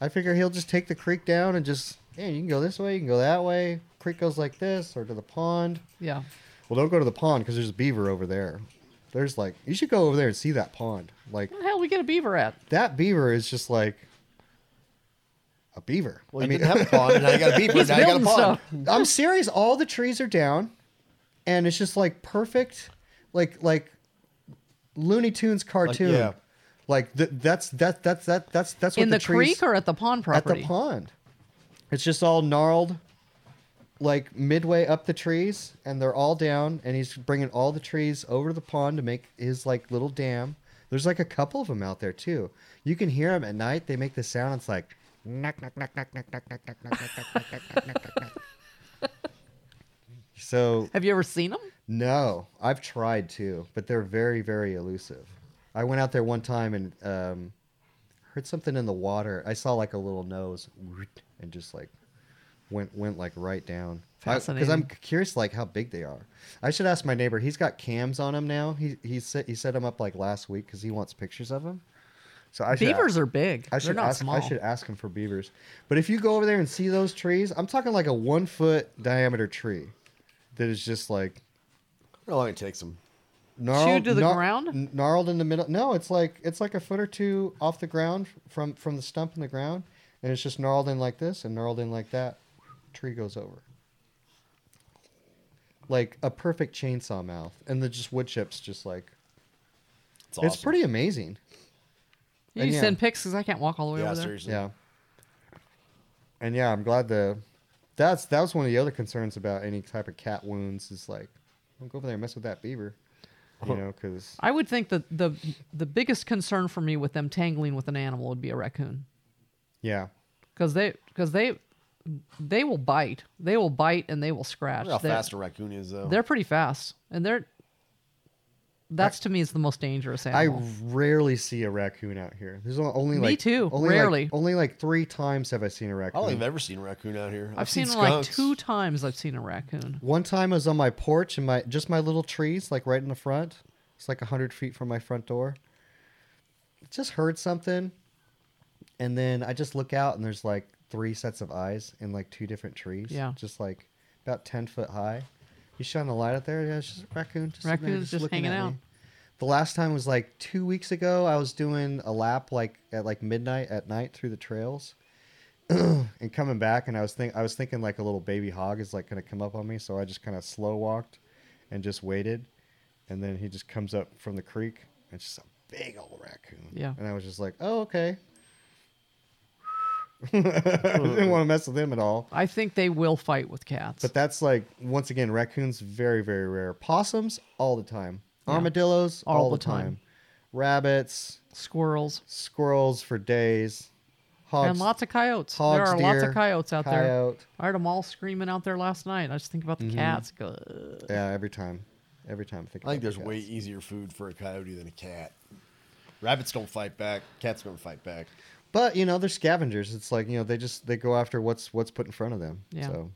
I figure he'll just take the creek down and just, you can go this way, you can go that way. Creek goes like this, or to the pond. Yeah. Well, don't go to the pond because there's a beaver over there. There's like, you should go over there and see that pond. Like, where the hell we get a beaver at? That beaver is just like. A beaver. Well, I mean, didn't have a pond, and now you got a beaver, and now you got a pond. Stuff. I'm serious. All the trees are down, and it's just like perfect, like Looney Tunes cartoon. Like, yeah. Like that's what in the trees, creek or at the pond property. At the pond, it's just all gnarled, like midway up the trees, and they're all down. And he's bringing all the trees over to the pond to make his like little dam. There's like a couple of them out there too. You can hear them at night. They make this sound. It's like. Knock knock knock knock knock knock knock knock knock knock knock knock knock. So, have you ever seen them? No, I've tried to, but they're very, very elusive. I went out there one time and heard something in the water. I saw like a little nose and just like went like right down. Fascinating. Because I'm curious like how big they are. I should ask my neighbor. He's got cams on him now. He set him up like last week because he wants pictures of him. So I should beavers ask, are big. I should not ask, small. I should ask him for beavers. But if you go over there and see those trees, I'm talking like a 1 foot diameter tree that is just like. How long it takes them? Chewed to the ground? Gnarled in the middle. No, it's like a foot or two off the ground from the stump in the ground, and it's just gnarled in like this and gnarled in like that. Tree goes over. Like a perfect chainsaw mouth, and the just wood chips just like. It's awesome. It's pretty amazing. You and send pics because I can't walk all the way over there. Seriously. Yeah. And yeah, I'm glad that was one of the other concerns about any type of cat wounds is like, don't go over there and mess with that beaver. You know, because I would think that the biggest concern for me with them tangling with an animal would be a raccoon. Yeah. Because they will bite. They will bite and they will scratch. Look how fast a raccoon is though. They're pretty fast. And that's to me is the most dangerous animal. I rarely see a raccoon out here. There's only like me too. Only rarely. Only 3 times have I seen a raccoon. I don't think I've ever seen a raccoon out here. I've seen like 2 times. I've seen a raccoon. One time I was on my porch and my little trees like right in the front. It's like 100 feet from my front door. I just heard something, and then I just look out and there's like 3 sets of eyes in like 2 different trees. Yeah. Just like about 10 foot high. You shine the light out there. Yeah, it's just a raccoon. Raccoon's just hanging out. The last time was like 2 weeks ago. I was doing a lap like at like midnight at night through the trails, and coming back. And I was thinking like a little baby hog is like gonna come up on me. So I just kind of slow walked, and just waited, and then he just comes up from the creek. And it's just a big old raccoon. Yeah. And I was just like, oh okay. I didn't want to mess with them at all. I think they will fight with cats. But that's like, once again, raccoons, very, very rare. Possums, all the time. Yeah. Armadillos, all the time. Rabbits. Squirrels for days. Hogs, and lots of coyotes. There are lots of coyotes out there. I heard them all screaming out there last night. I just think about the cats. Yeah, every time. I think there's way easier food for a coyote than a cat. Rabbits don't fight back. Cats don't fight back. But, you know, they're scavengers. It's like, you know, they go after what's put in front of them. Yeah. So,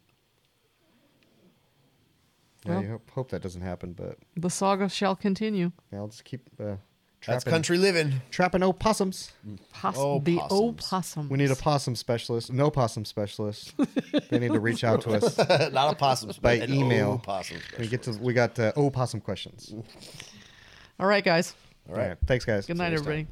well, yeah, you hope that doesn't happen, but... The saga shall continue. Yeah, I'll just keep trapping... That's country living. Trapping opossums. The opossums. We need a possum specialist. No possum specialist. They need to reach out to us. Not a possum specialist. By email. We got opossum questions. All right, guys. All right. Thanks, guys. Good night, everybody.